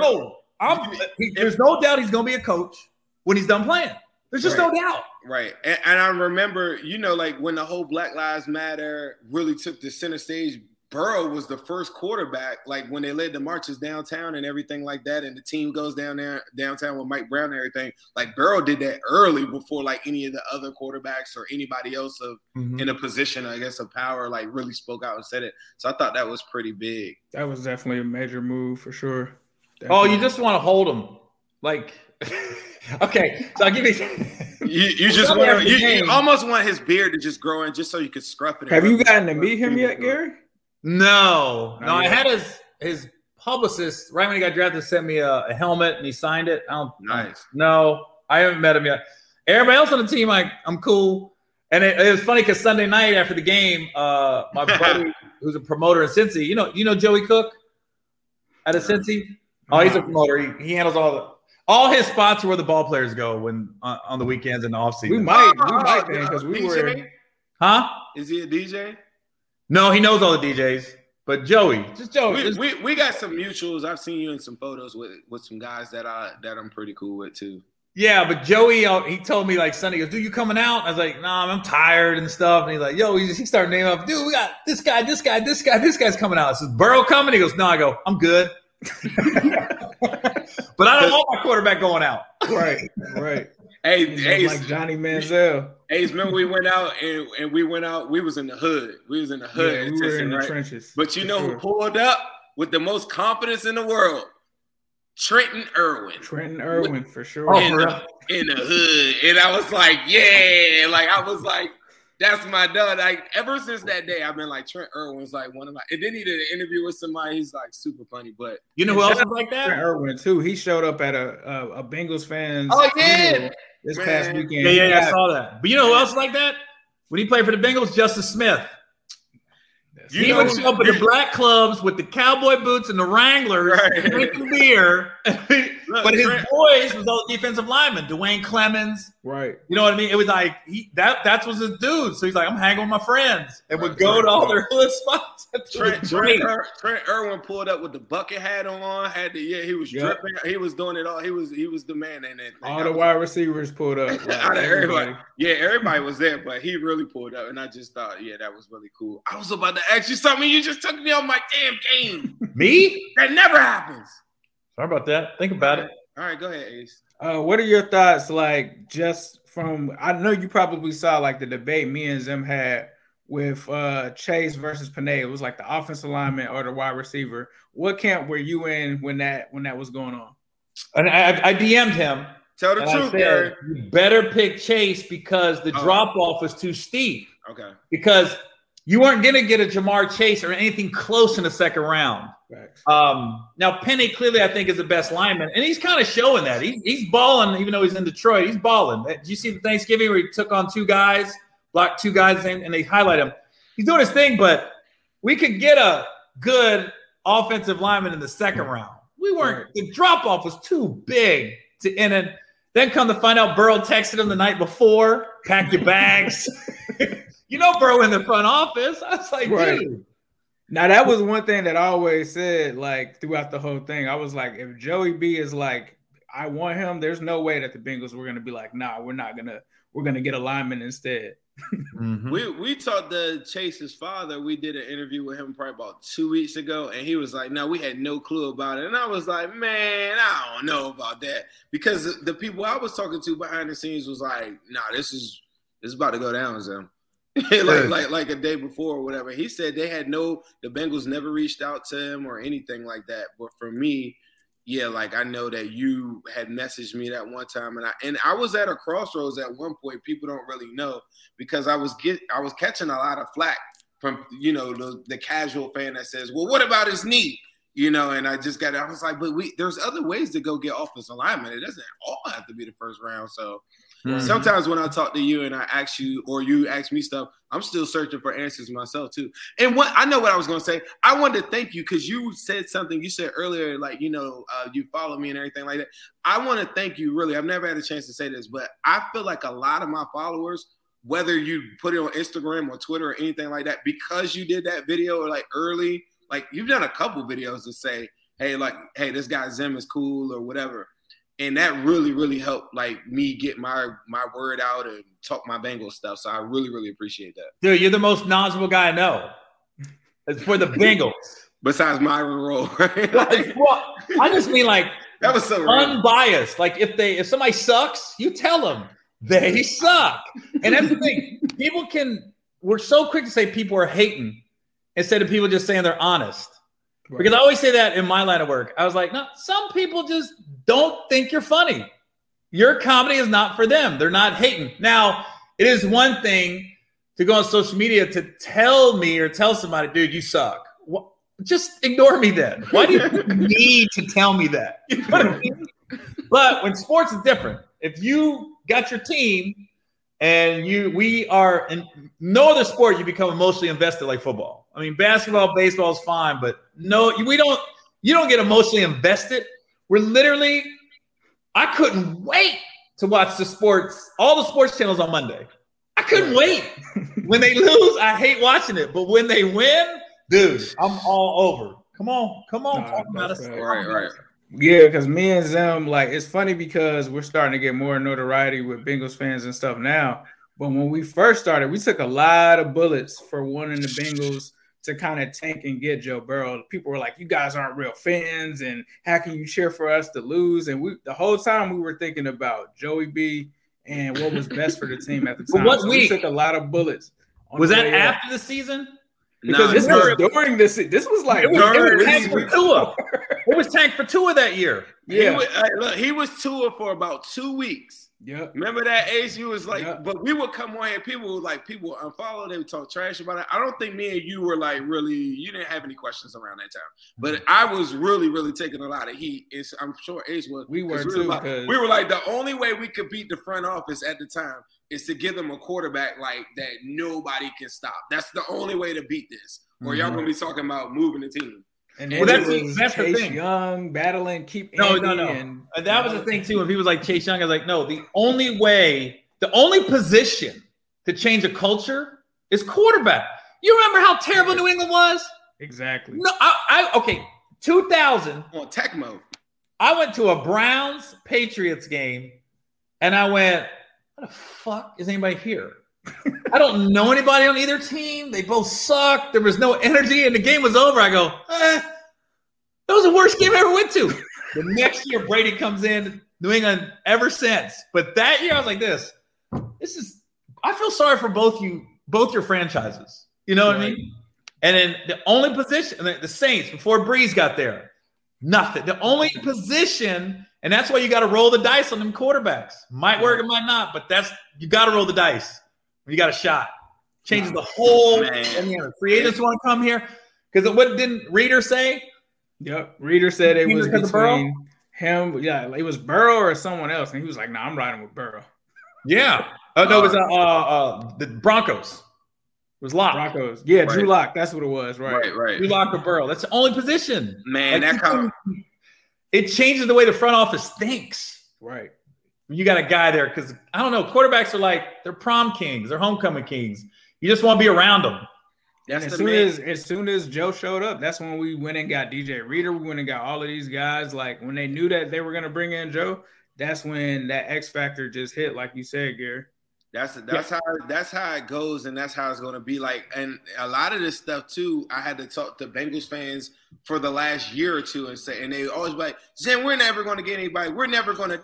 Bro, there's no doubt he's going to be a coach when he's done playing. There's just no doubt. Right. And I remember, you know, like when the whole Black Lives Matter really took the center stage, Burrow was the first quarterback, like when they led the marches downtown and everything like that, and the team goes down there downtown with Mike Brown and everything. Like Burrow did that early before like any of the other quarterbacks or anybody else of in a position, I guess, of power, like really spoke out and said it. So I thought that was pretty big. That was definitely a major move for sure. Definitely. Oh, you just want to hold them, like. Okay, so I'll give you. You just want you almost want his beard to just grow in just so you could scruff it. Have you gotten to meet him yet, Gary? No. I had his publicist right when he got drafted sent me a helmet and he signed it. No, I haven't met him yet. Everybody else on the team, I'm cool. And it was funny because Sunday night after the game, my buddy who's a promoter in Cincy, you know Joey Cook out of Cincy. Oh, he's a promoter. He handles all his spots are where the ball players go when on the weekends and the offseason. We might because we were. Huh? Is he a DJ? No, he knows all the DJs, but Joey. We got some mutuals. I've seen you in some photos with some guys that I'm pretty cool with too. Yeah, but Joey, he told me like Sunday, he goes, "Dude, you coming out?" I was like, "Nah, I'm tired and stuff." And he's like, "Yo," he started naming up, "Dude, we got this guy's coming out." I says, "Burrow coming?" He goes, "No," I go, "I'm good." But I don't want my quarterback going out. Right. Hey, Ace, like Johnny Manziel. Ace, remember we went out and we went out. We was in the hood. Yeah, we were in the trenches. But you know who pulled up with the most confidence in the world? Trenton Irwin, for sure. In the hood. And I was like, yeah. Like, I was like, that's my dog. Like, ever since that day, I've been like, Trent Irwin's like one of my – and then he did an interview with somebody. He's like super funny. But you know who else is like that? Trent Irwin, too. He showed up at a Bengals fans. Oh, yeah. This past weekend. Yeah, I saw that. But you know who else is like that? When he played for the Bengals, Justice Smith. He would show up at the black clubs with the cowboy boots and the Wranglers, right, drinking beer. But his voice was all defensive linemen, Dwayne Clemens. Right. You know what I mean? It was like that was his dude. So he's like, I'm hanging with my friends, and would go to all their hood spots. Trent Irwin pulled up with the bucket hat on. He was dripping. He was doing it all. He was the man in that thing. All the wide receivers pulled up. Out of everybody. Yeah, everybody was there, but he really pulled up, and I just thought, yeah, that was really cool. I was about to ask you something. You just took me on my damn game. Me? That never happens. Sorry about that. Think about it. All right, go ahead, Ace. What are your thoughts, like, just from – I know you probably saw, like, the debate me and Zim had with Chase versus Panay. It was, like, the offensive lineman or the wide receiver. What camp were you in when that was going on? And I DM'd him. Tell the truth, Gary. You better pick Chase because the drop-off is too steep. Okay. Because – you weren't going to get a Jamar Chase or anything close in the second round. Now, Penny clearly, I think, is the best lineman, and he's kind of showing that. He's balling, even though he's in Detroit. He's balling. Did you see the Thanksgiving where he took on two guys, blocked two guys, and they highlight him? He's doing his thing, but we could get a good offensive lineman in the second round. We weren't – the drop-off was too big to end it. Then come to find out Burrow texted him the night before, pack your bags. You know, Burrow in the front office. I was like, dude. Now, that was one thing that I always said, like, throughout the whole thing. I was like, if Joey B is like, I want him, there's no way that the Bengals were going to be like, nah, we're going to get a lineman instead. Mm-hmm. We talked to Chase's father. We did an interview with him probably about 2 weeks ago, and he was like, no, we had no clue about it. And I was like, man, I don't know about that. Because the people I was talking to behind the scenes was like, nah, this is about to go down, Zim. like a day before or whatever. He said they had the Bengals never reached out to him or anything like that. But for me, yeah, like I know that you had messaged me that one time, and I was at a crossroads at one point. People don't really know because I was catching a lot of flack from, you know, the casual fan that says, well, what about his knee? You know, and I was like, but there's other ways to go get offensive linemen. It doesn't all have to be the first round. So sometimes when I talk to you and I ask you or you ask me stuff, I'm still searching for answers myself too. And I know what I was going to say. I wanted to thank you because you said something. You said earlier, like, you know, you follow me and everything like that. I want to thank you, really. I've never had a chance to say this, but I feel like a lot of my followers, whether you put it on Instagram or Twitter or anything like that, because you did that video or like early, like you've done a couple videos to say, hey, this guy Zim is cool or whatever. And that really, really helped, like, me get my word out and talk my Bengals stuff. So I really, really appreciate that. Dude, you're the most knowledgeable guy I know. It's for the Bengals. Besides Myron Rowe, right? Like, well, I just mean, like, that was so unbiased. Real. Like, if somebody sucks, you tell them they suck. And that's the thing. We're so quick to say people are hating instead of people just saying they're honest. Right. Because I always say that in my line of work. I was like, no, some people just don't think you're funny. Your comedy is not for them. They're not hating. Now, it is one thing to go on social media to tell me or tell somebody, dude, you suck. Well, just ignore me then. Why do you need to tell me that? You know what I mean? But when sports is different, if you got your team and we are in no other sport, you become emotionally invested like football. I mean, basketball, baseball is fine, but no, you don't get emotionally invested. We're literally, I couldn't wait to watch all the sports channels on Monday. I couldn't wait. When they lose, I hate watching it. But when they win, dude, I'm all over. Come on. Talk about us. Right. Yeah, because me and Zim, like, it's funny because we're starting to get more notoriety with Bengals fans and stuff now. But when we first started, we took a lot of bullets for wanting the Bengals to kind of tank and get Joe Burrow. People were like, you guys aren't real fans, and how can you cheer for us to lose? And we, the whole time we were thinking about Joey B and what was best for the team at the time. What so we took a lot of bullets. Was that after the season? Because this was during this. This was like it was tank for Tua. It was tank for Tua that year. Yeah, he was Tua for about 2 weeks. Yeah. Remember that, Ace? You was like, but we would come on here, people would like, people would unfollow, they would talk trash about it. I don't think me and you were like really, you didn't have any questions around that time. But I was really, really taking a lot of heat. It's, I'm sure Ace was. We were too. We were like, the only way we could beat the front office at the time is to give them a quarterback like that nobody can stop. That's the only way to beat this. Or y'all going to be talking about moving the team. And then that's Chase the thing. Young battling, keep no. And that was the thing too. When people was like Chase Young, I was like, no. The only way, the only position to change a culture is quarterback. You remember how terrible New England was? Exactly. No, I okay. 2000 on tech mode. I went to a Browns Patriots game, and I went, "What the fuck is anybody here?" I don't know anybody on either team. They both sucked. There was no energy, and the game was over. I go, that was the worst game I ever went to. The next year, Brady comes in, New England ever since. But that year, I was like this is – I feel sorry for both your franchises. You know what I mean? And then the only position – the Saints, before Breeze got there, nothing. The only position – and that's why you got to roll the dice on them quarterbacks. Might work, it might not, but that's – you got to roll the dice. You got a shot. Changes the whole – free agents want to come here. Because what didn't Reader say? Yep. Reader said it was between him. Yeah, it was Burrow or someone else. And he was like, no, I'm riding with Burrow. Yeah. Oh, no, it was the Broncos. It was Locke. Broncos. Yeah, right. Drew Locke. That's what it was, right. Drew Locke or Burrow. That's the only position. Man, like, that kind of – it changes the way the front office thinks. Right. You got a guy there because, I don't know, quarterbacks are like – they're prom kings. They're homecoming kings. You just want to be around them. As soon as Joe showed up, that's when we went and got DJ Reader. We went and got all of these guys. Like, when they knew that they were going to bring in Joe, that's when that X factor just hit, like you said, Gary. That's how it goes, and that's how it's going to be. Like, and a lot of this stuff too, I had to talk to Bengals fans for the last year or two and they always be like, "Zim, we're never going to get anybody. We're never going to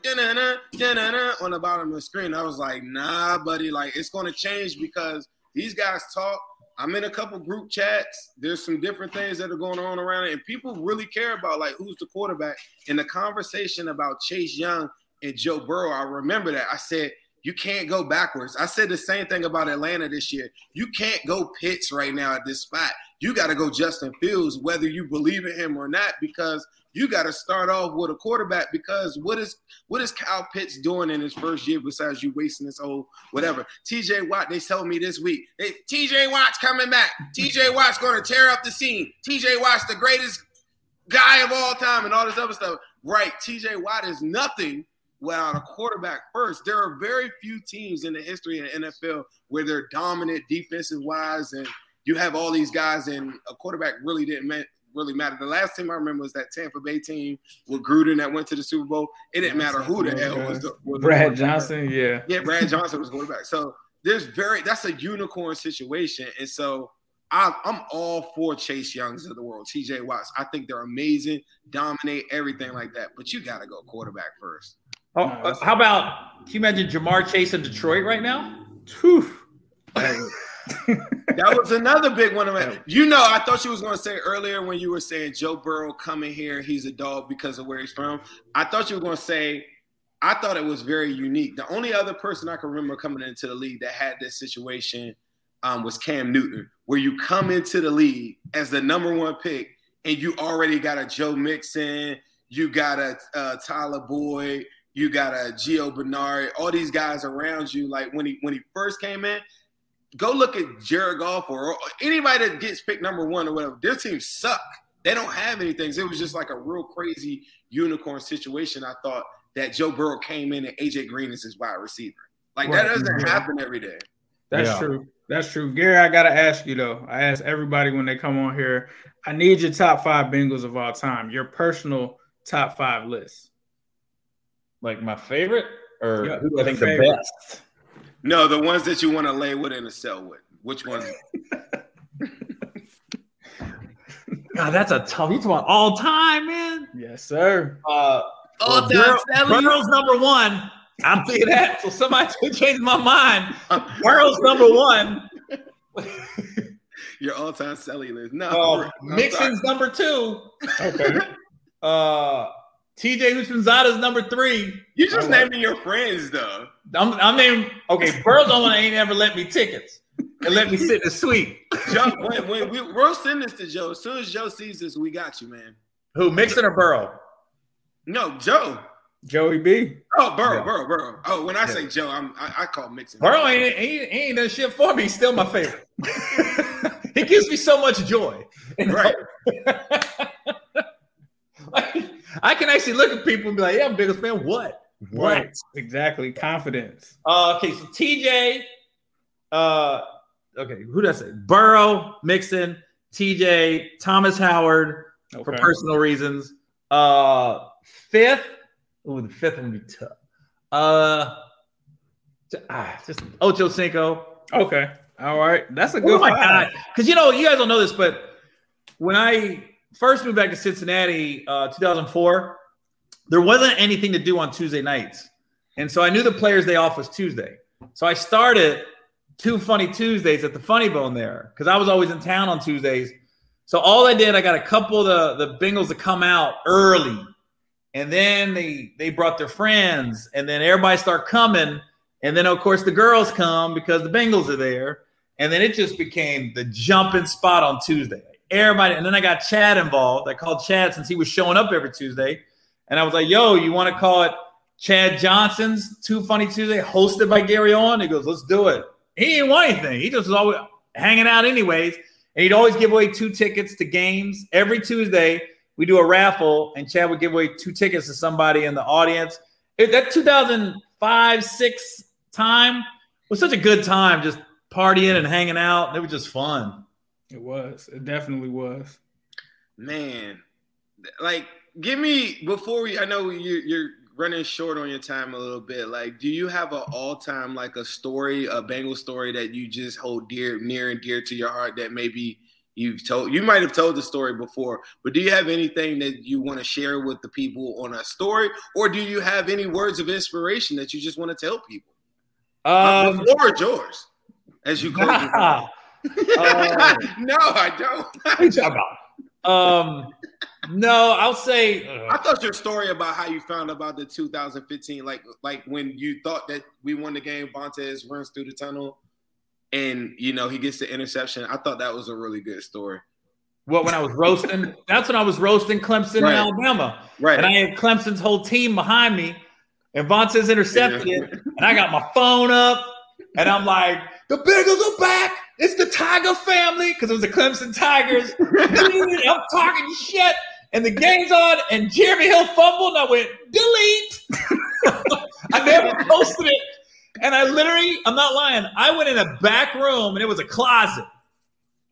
on the bottom of the screen." I was like, "Nah, buddy. Like, it's going to change because these guys talk." I'm in a couple group chats. There's some different things that are going on around it. And people really care about, like, who's the quarterback. In the conversation about Chase Young and Joe Burrow, I remember that. I said, you can't go backwards. I said the same thing about Atlanta this year. You can't go Pitts right now at this spot. You got to go Justin Fields, whether you believe in him or not, because you got to start off with a quarterback, because what is Kyle Pitts doing in his first year besides you wasting this old whatever? TJ Watt, they told me this week, TJ Watt's coming back. TJ Watt's going to tear up the scene. TJ Watt's the greatest guy of all time and all this other stuff. Right, TJ Watt is nothing without a quarterback first. There are very few teams in the history of the NFL where they're dominant defensive-wise, and you have all these guys, and a quarterback really didn't really matter. The last team I remember was that Tampa Bay team with Gruden that went to the Super Bowl. It didn't matter who the hell was the Brad Johnson, yeah, Brad Johnson was quarterback. So that's a unicorn situation, and so I'm all for Chase Youngs of the world, TJ Watts. I think they're amazing, dominate everything like that, but you got to go quarterback first. Oh, how about, can you imagine Jamar Chase in Detroit right now? That was another big one. You know, I thought you was going to say earlier when you were saying Joe Burrow coming here, he's a dog because of where he's from. I thought you were going to say, I thought it was very unique. The only other person I can remember coming into the league that had this situation was Cam Newton, where you come into the league as the number one pick and you already got a Joe Mixon, you got a Tyler Boyd, you got a Gio Bernard, all these guys around you. Like, when he first came in, go look at Jared Goff or anybody that gets picked number one or whatever. Their teams suck. They don't have anything. So it was just like a real crazy unicorn situation. I thought that Joe Burrow came in and A.J. Green is his wide receiver. Like, that doesn't happen every day. That's true. That's true. Gary, I got to ask you, though. I ask everybody when they come on here, I need your top five Bengals of all time, your personal top five list. Like, my favorite, or who do I think the best? No, the ones that you want to lay with in a cell with. Which one? God, that's a tough. You talking about all time, man? Yes, sir. All time. Burrow's number one. I'm thinking that. So somebody changed my mind. Burrow's number one. Your all time cellular. No. Mixon's number two. Okay. TJ Houshmandzadeh is number 3. You're just naming your friends, though. I'm naming – okay, Burrow's the one that ain't ever lent me tickets. And let me sit in the suite. Joe, we'll send this to Joe. As soon as Joe sees this, we got you, man. Who, Mixon or Burrow? No, Joe. Joey B. Oh, Burrow. Oh, when I say Joe, I call Mixon. Burrow ain't done shit for me. He's still my favorite. He gives me so much joy. Right. Like, I can actually look at people and be like, yeah, I'm the biggest fan. What? Right. Exactly. Confidence. Okay, so TJ. Okay, who does it? Burrow, Mixon, TJ, Thomas Howard for personal reasons. Fifth. Ooh, the fifth one would be tough. Just Ocho Cinco. Okay. All right. That's a good one. Oh, my God. Because, you know, you guys don't know this, but when I first moved back to Cincinnati 2004, there wasn't anything to do on Tuesday nights. And so I knew the players' day off was Tuesday. So I started two Funny Tuesdays at the Funny Bone there because I was always in town on Tuesdays. So all I did, I got a couple of the Bengals to come out early. And then they brought their friends. And then everybody started coming. And then, of course, the girls come because the Bengals are there. And then it just became the jumping spot on Tuesday. Everybody. And then I got Chad involved. I called Chad since he was showing up every Tuesday. And I was like, yo, you want to call it Chad Johnson's Too Funny Tuesday, hosted by Gary Owen? He goes, let's do it. He didn't want anything. He just was always hanging out anyways. And he'd always give away 2 tickets to games. Every Tuesday, we do a raffle, and Chad would give away 2 tickets to somebody in the audience. That 2005-06 time was such a good time, just partying and hanging out. It was just fun. It was. It definitely was. Man, like, give me before we. I know you're running short on your time a little bit. Like, do you have an all-time like a story, a Bengals story that you just hold near and dear to your heart that maybe you've told? You might have told the story before, but do you have anything that you want to share with the people on a story, or do you have any words of inspiration that you just want to tell people? The floor is yours as you go. No, I don't. What are you talking about? No, I'll say. I thought your story about how you found about the 2015, like when you thought that we won the game, Vontaze runs through the tunnel, and you know he gets the interception. I thought that was a really good story. Well, when I was roasting, that's when I was roasting Clemson in Alabama, right? And I had Clemson's whole team behind me, and Vontaze intercepted it, and I got my phone up, and I'm like, the Bengals are back. It's the Tiger family, because it was the Clemson Tigers. Dude, I'm talking shit. And the game's on, and Jeremy Hill fumbled, and I went, delete. I never posted it. And I literally, I'm not lying, I went in a back room, and it was a closet.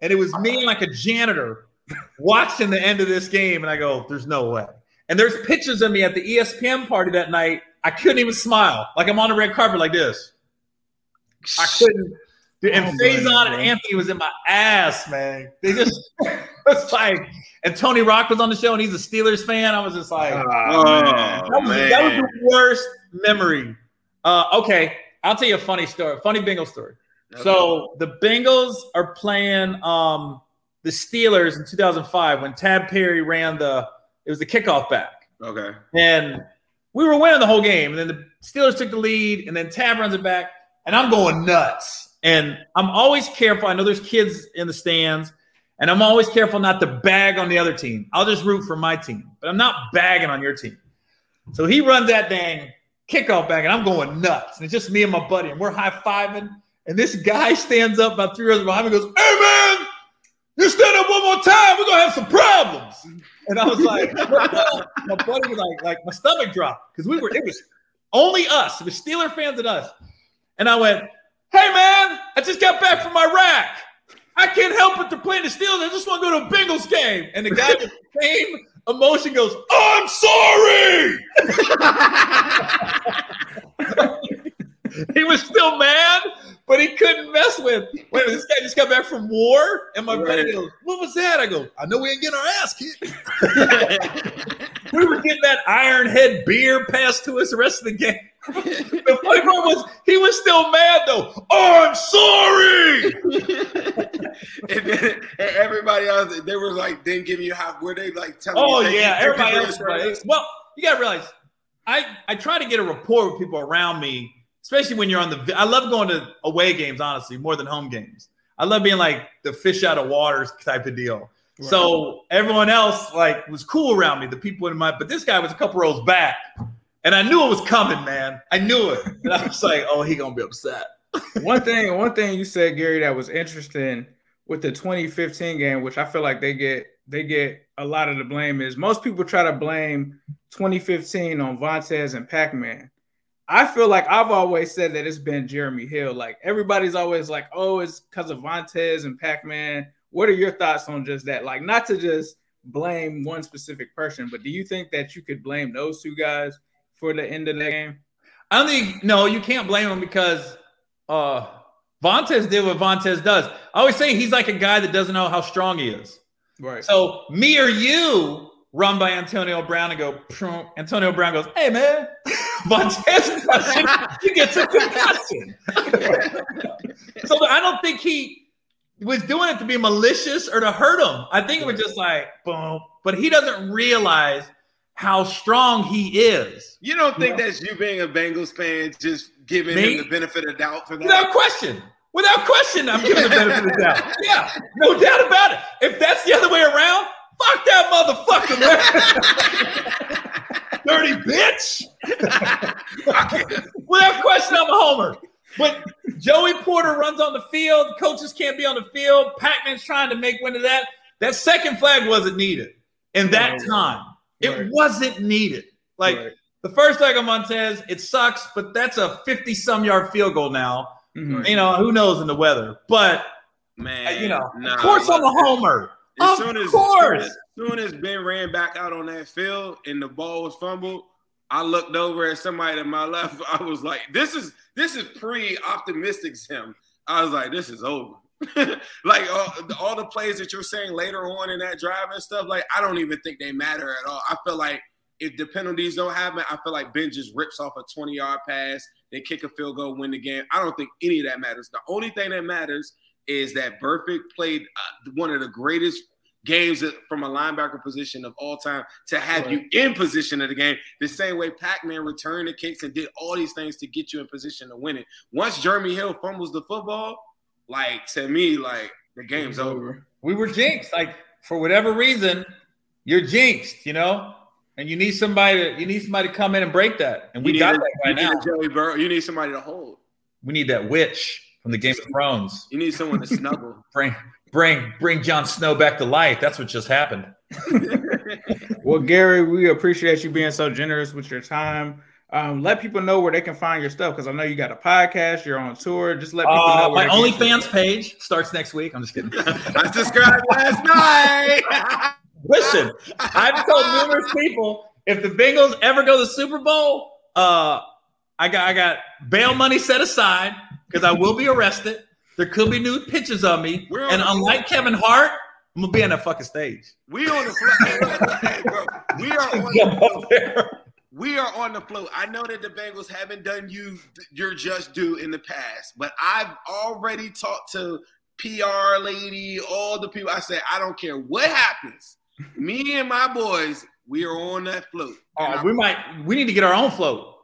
And it was me and like a janitor watching the end of this game, and I go, there's no way. And there's pictures of me at the ESPN party that night. I couldn't even smile. Like, I'm on the red carpet like this. I couldn't. Dude, and Faison and Anthony was in my ass, man. They just it's like, and Tony Rock was on the show, and he's a Steelers fan. I was just like, that was the worst memory. Okay, I'll tell you a funny story, funny Bengals story. Okay. So the Bengals are playing the Steelers in 2005 when Tab Perry ran it was the kickoff back. Okay, and we were winning the whole game, and then the Steelers took the lead, and then Tab runs it back, and I'm going nuts. And I'm always careful. I know there's kids in the stands, and I'm always careful not to bag on the other team. I'll just root for my team, but I'm not bagging on your team. So he runs that dang kickoff back, and I'm going nuts. And it's just me and my buddy, and we're high-fiving. And this guy stands up about 3 rows behind me and goes, hey, man, you stand up one more time, we're going to have some problems. And I was like, what up? My buddy was like my stomach dropped because it was only us. It was Steeler fans and us. And I went, hey, man, I just got back from Iraq. I can't help but to play the Steelers. I just want to go to a Bengals game. And the guy with the same emotion goes, I'm sorry. He was still mad, but he couldn't mess with. Wait, this guy just got back from war? And my buddy goes, what was that? I go, I know we ain't getting our ass kicked. We were getting that Iron Head beer passed to us the rest of the game. The funny part was he was still mad though. Oh, I'm sorry. and everybody else, they were like, didn't give you how were they like telling you? Oh yeah, everybody else. Well, you got to realize I try to get a rapport with people around me, especially when you're on the – I love going to away games, honestly, more than home games. I love being like the fish out of water type of deal. Right. So everyone else like was cool around me, the people in my – but this guy was a couple rows back, and I knew it was coming, man. I knew it. And I was like, oh, he going to be upset. One thing you said, Gary, that was interesting with the 2015 game, which I feel like they get a lot of the blame, is most people try to blame 2015 on Vontaze and Pac-Man. I feel like I've always said that it's been Jeremy Hill. Like, everybody's always like, oh, it's because of Vontaze and Pac-Man. What are your thoughts on just that? Like, not to just blame one specific person, but do you think that you could blame those two guys for the end of the game? I think, no, you can't blame them because Vontaze did what Vontaze does. I always say he's like a guy that doesn't know how strong he is. Right. So me or you run by Antonio Brown and go, Prum. Antonio Brown goes, hey, man, Vontaze, you get to concussion. So I don't think he was doing it to be malicious or to hurt him. I think it was just like, boom. But he doesn't realize how strong he is. You don't think that's you being a Bengals fan, just giving him the benefit of doubt for that? Without question, I'm giving the benefit of the doubt. Yeah, no doubt about it. If that's the other way around, fuck that motherfucker, man. Dirty bitch. Without question, I'm a homer. But Joey Porter runs on the field. Coaches can't be on the field. Pac-Man's trying to make one of that. That second flag wasn't needed in that time. Right. It wasn't needed. Like, the first flag on Vontaze, it sucks, but that's a 50-some yard field goal now. Mm-hmm. You know, who knows in the weather, but man, you know, of course I'm a homer. As soon as Ben ran back out on that field and the ball was fumbled, I looked over at somebody to my left. I was like, this is pre-optimistic Zim. I was like, this is over. Like all the plays that you're saying later on in that drive and stuff, like I don't even think they matter at all. I feel like if the penalties don't happen, I feel like Ben just rips off a 20-yard pass. They kick a field goal, win the game. I don't think any of that matters. The only thing that matters is that Burfict played one of the greatest games from a linebacker position of all time to have you in position of the game. The same way Pac-Man returned the kicks and did all these things to get you in position to win it. Once Jeremy Hill fumbles the football, like, to me, like, the game's over. We were jinxed. Like, for whatever reason, you're jinxed, you know? And you need somebody to come in and break that. And we got that right now. Joey Burrow. You need somebody to hold. We need that witch from the Game of Thrones. You need someone to snuggle. Bring Jon Snow back to life. That's what just happened. Well, Gary, we appreciate you being so generous with your time. Let people know where they can find your stuff, because I know you got a podcast, you're on tour. Just let people know. My OnlyFans page starts next week. I'm just kidding. I subscribed last night. Listen, I've told numerous people, if the Bengals ever go to the Super Bowl, I got bail money set aside because I will be arrested. There could be new pictures of me. And unlike Kevin Hart, I'm going to be on that fucking stage. We on the floor. We are on the floor. I know that the Bengals haven't done your just due in the past, but I've already talked to PR lady, all the people. I said, I don't care what happens. Me and my boys, we are on that float. We need to get our own float.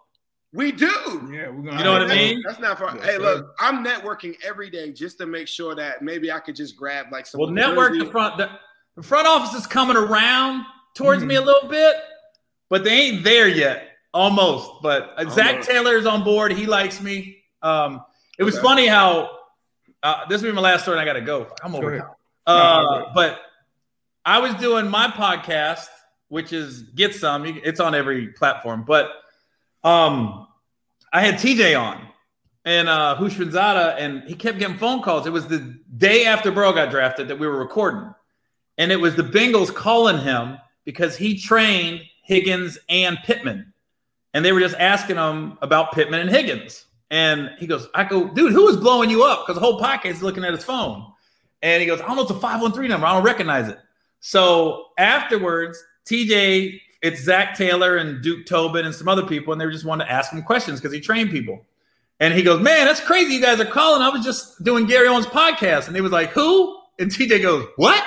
We do. Yeah, we're gonna. You know what I mean? That's not far. Yeah, hey, look, I'm networking every day just to make sure that maybe I could just grab like some. Well, network the front office is coming around towards me a little bit, but they ain't there yet. Almost. But Zach Taylor is on board. He likes me. It was funny how this will be my last story. And I gotta go. I'm over now. But I was doing my podcast, which is Get Some. It's on every platform. But I had TJ on and Houshmandzadeh, and he kept getting phone calls. It was the day after Burrow got drafted that we were recording. And it was the Bengals calling him because he trained Higgins and Pittman. And they were just asking him about Pittman and Higgins. And he goes, I go, dude, who is blowing you up? Because the whole podcast is looking at his phone. And he goes, I don't know, it's a 513 number. I don't recognize it. So afterwards, TJ, it's Zach Taylor and Duke Tobin and some other people, and they just wanted to ask him questions because he trained people. And he goes, man, that's crazy. You guys are calling. I was just doing Gary Owen's podcast. And they was like, who? And TJ goes, what?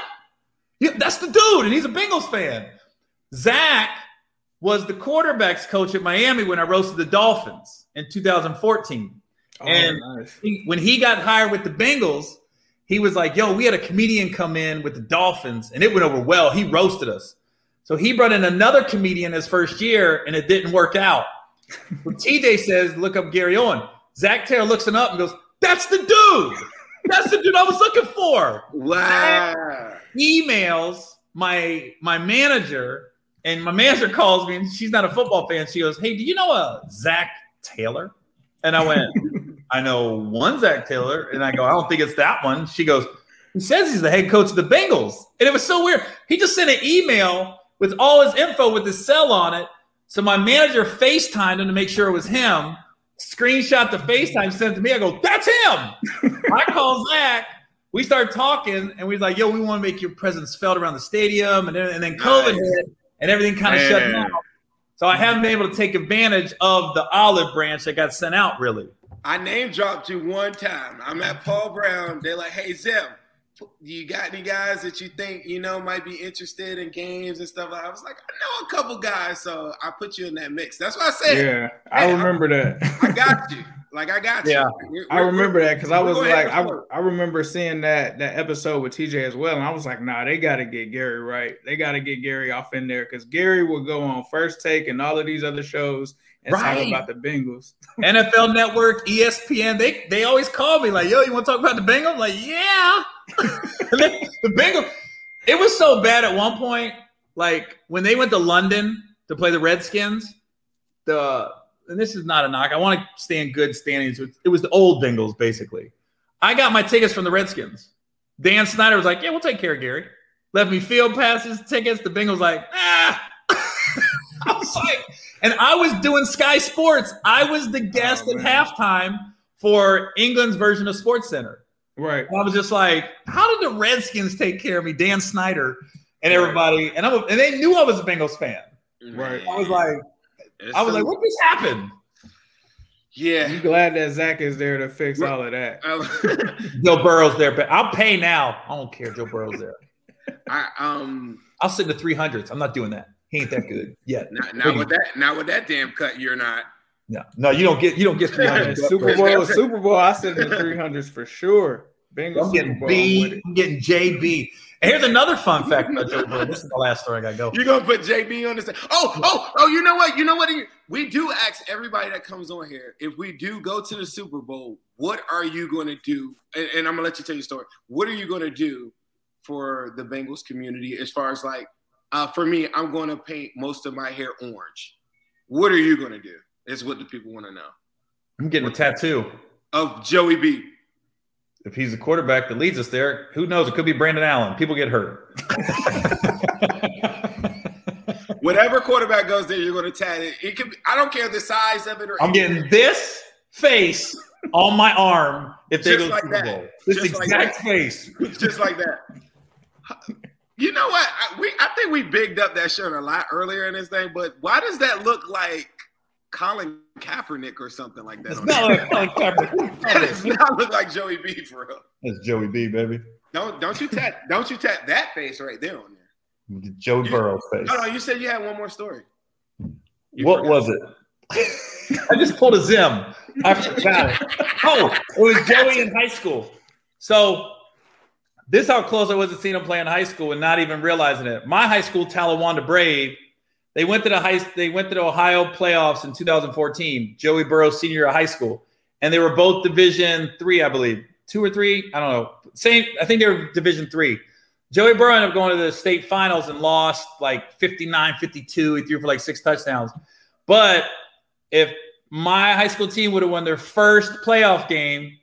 Yeah, that's the dude, and he's a Bengals fan. Zach was the quarterback's coach at Miami when I roasted the Dolphins in 2014. Oh, and nice. When he got hired with the Bengals, he was like, yo, we had a comedian come in with the Dolphins, and it went over well. He roasted us. So he brought in another comedian his first year, and it didn't work out. When TJ says, look up Gary Owen, Zach Taylor looks him up and goes, that's the dude. That's the dude I was looking for. Wow. Zach emails my manager, and my manager calls me, and she's not a football fan. She goes, hey, do you know a Zach Taylor? And I went, I know one Zach Taylor. And I go, I don't think it's that one. She goes, he says he's the head coach of the Bengals. And it was so weird. He just sent an email with all his info with his cell on it. So my manager FaceTimed him to make sure it was him, screenshot the FaceTime, sent it to me. I go, that's him. I call Zach. We start talking, and we're like, yo, we want to make your presence felt around the stadium. And then COVID hit, and everything kind of shut down. So I haven't been able to take advantage of the olive branch that got sent out, really. I name dropped you one time. I'm at Paul Brown. They're like, hey, Zim, you got any guys that you think, you know, might be interested in games and stuff? I was like, I know a couple guys, so I put you in that mix. That's what I said. Yeah, hey, I remember that. I got you. Like, I got you. Yeah, I remember that because I was like, I remember seeing that episode with TJ as well, and I was like, nah, they got to get Gary right. They got to get Gary off in there because Gary will go on First Take and all of these other shows and talk about the Bengals. NFL Network, ESPN, they always call me like, yo, you want to talk about the Bengals? I'm like, yeah. The Bengals. It was so bad at one point, like when they went to London to play the Redskins, and this is not a knock. I want to stay in good standings. It was the old Bengals, basically. I got my tickets from the Redskins. Dan Snyder was like, yeah, we'll take care of Gary. Left me field passes, tickets. The Bengals like, ah. I was like, and I was doing Sky Sports. I was the guest at halftime for England's version of SportsCenter. Right. And I was just like, how did the Redskins take care of me? Dan Snyder and everybody. And and they knew I was a Bengals fan. Right. I was like, what just happened? Yeah. I'm glad that Zach is there to fix all of that. Joe Burrow's there, but I'll pay now. I don't care. Joe Burrow's there. I'll sit in the 300s. I'm not doing that. He ain't that good yet. Not with that damn cut, you're not. No, you don't get 300. Super Bowl. I said in the 300s for sure. Bengals. I'm getting B. I'm getting JB. And here's another fun fact about Joe Burrow. This is the last story I gotta go. You're gonna put JB on this. Oh! You know what? We do ask everybody that comes on here if we do go to the Super Bowl. What are you gonna do? And I'm gonna let you tell your story. What are you gonna do for the Bengals community as far as like? For me, I'm going to paint most of my hair orange. What are you going to do? Is what the people want to know. I'm getting a tattoo of Joey B. If he's the quarterback that leads us there, who knows? It could be Brandon Allen. People get hurt. Whatever quarterback goes there, you're going to tat it. It could be, I don't care the size of it. Or I'm getting this face on my arm if they go to the Bowl. This exact face, just like that. You know what? I think we bigged up that shirt a lot earlier in this thing, but why does that look like Colin Kaepernick or something like that? It's not like Colin Kaepernick. That does not look like Joey B, for real. That's Joey B, baby. Don't you tap that face right there on there. Joe Burrow face. No, you said you had one more story. What was it? I just pulled a Zim. I forgot it. Oh, it was Joey in high school. So. This is how close I was to seeing him play in high school and not even realizing it. My high school, Talawanda Brave, they went to the Ohio playoffs in 2014. Joey Burrow, senior year of high school, and they were both Division III, I believe, 2 or 3. I don't know. I think they were Division III. Joey Burrow ended up going to the state finals and lost like 59-52. He threw for like 6 touchdowns. But if my high school team would have won their first playoff game,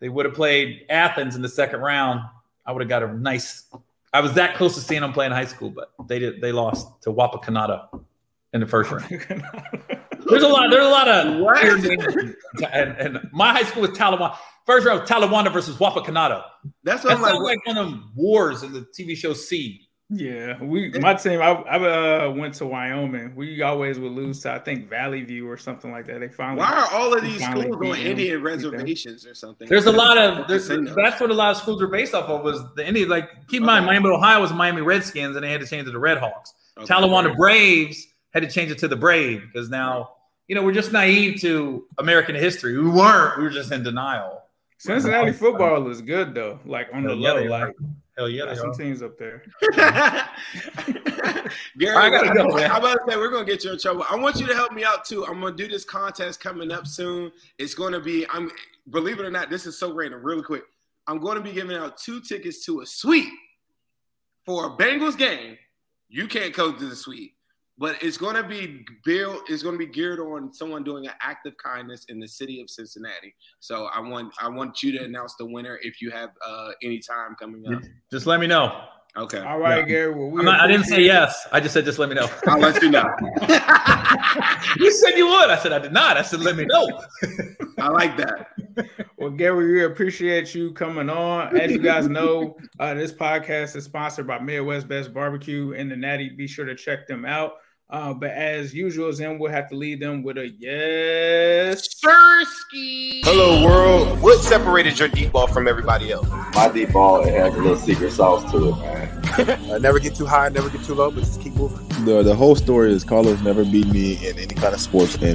they would have played Athens in the second round. I would have got a nice – I was that close to seeing them play in high school, but they lost to Wapakoneta in the first round. There's a lot of – and my high school was Talawanda. First round, Talawanda versus Wapakoneta. That's what I'm like one of them wars in the TV show C. Yeah. My team, I went to Wyoming. We always would lose to, I think, Valley View or something like that. Why are all of these schools on Indian reservations or something? That's what a lot of schools are based off of was the Indian. Like, keep in mind, Miami of Ohio was Miami Redskins, and they had to change to the Red Hawks. Okay. Talawanda Braves had to change it to the Brave because now, you know, we're just naive to American history. We weren't. We were just in denial. Cincinnati football is good, though. Like, on the low, like. Hell yeah, there's some teams up there. Gary, I gotta go. I'm about to say we're gonna get you in trouble. I want you to help me out too. I'm gonna do this contest coming up soon. It's gonna be, I'm believe it or not, this is so random. Really quick, I'm gonna be giving out 2 tickets to a suite for a Bengals game. You can't go to the suite, but it's gonna be built. It's gonna be geared on someone doing an act of kindness in the city of Cincinnati. So I want you to announce the winner if you have any time coming up. Just let me know. Okay. All right, yeah. Gary. Well, I didn't say yes. I just said just let me know. I'll let you know. You said you would. I said I did not. I said let me know. I like that. Well, Gary, we appreciate you coming on. As you guys know, this podcast is sponsored by Midwest Best Barbecue in the Natty. Be sure to check them out. But as usual, Zim will have to leave them with a yes, Sirski. Hello, world. What separated your deep ball from everybody else? My deep ball, it has a little secret sauce to it, man. I never get too high, never get too low, but just keep moving. The whole story is Carlos never beat me in any kind of sports, and